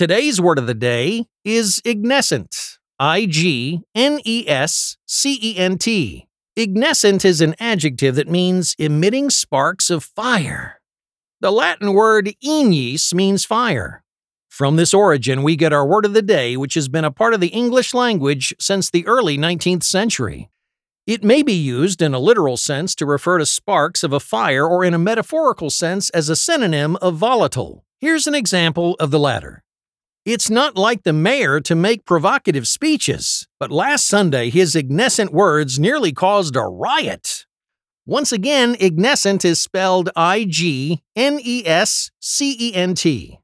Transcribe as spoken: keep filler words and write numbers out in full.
Today's word of the day is ignescent, I G N E S C E N T. Ignescent is an adjective that means emitting sparks of fire. The Latin word ignis means fire. From this origin, we get our word of the day, which has been a part of the English language since the early nineteenth century. It may be used in a literal sense to refer to sparks of a fire or in a metaphorical sense as a synonym of volatile. Here's an example of the latter. It's not like the mayor to make provocative speeches, but last Sunday his ignescent words nearly caused a riot. Once again, ignescent is spelled I G N E S C E N T.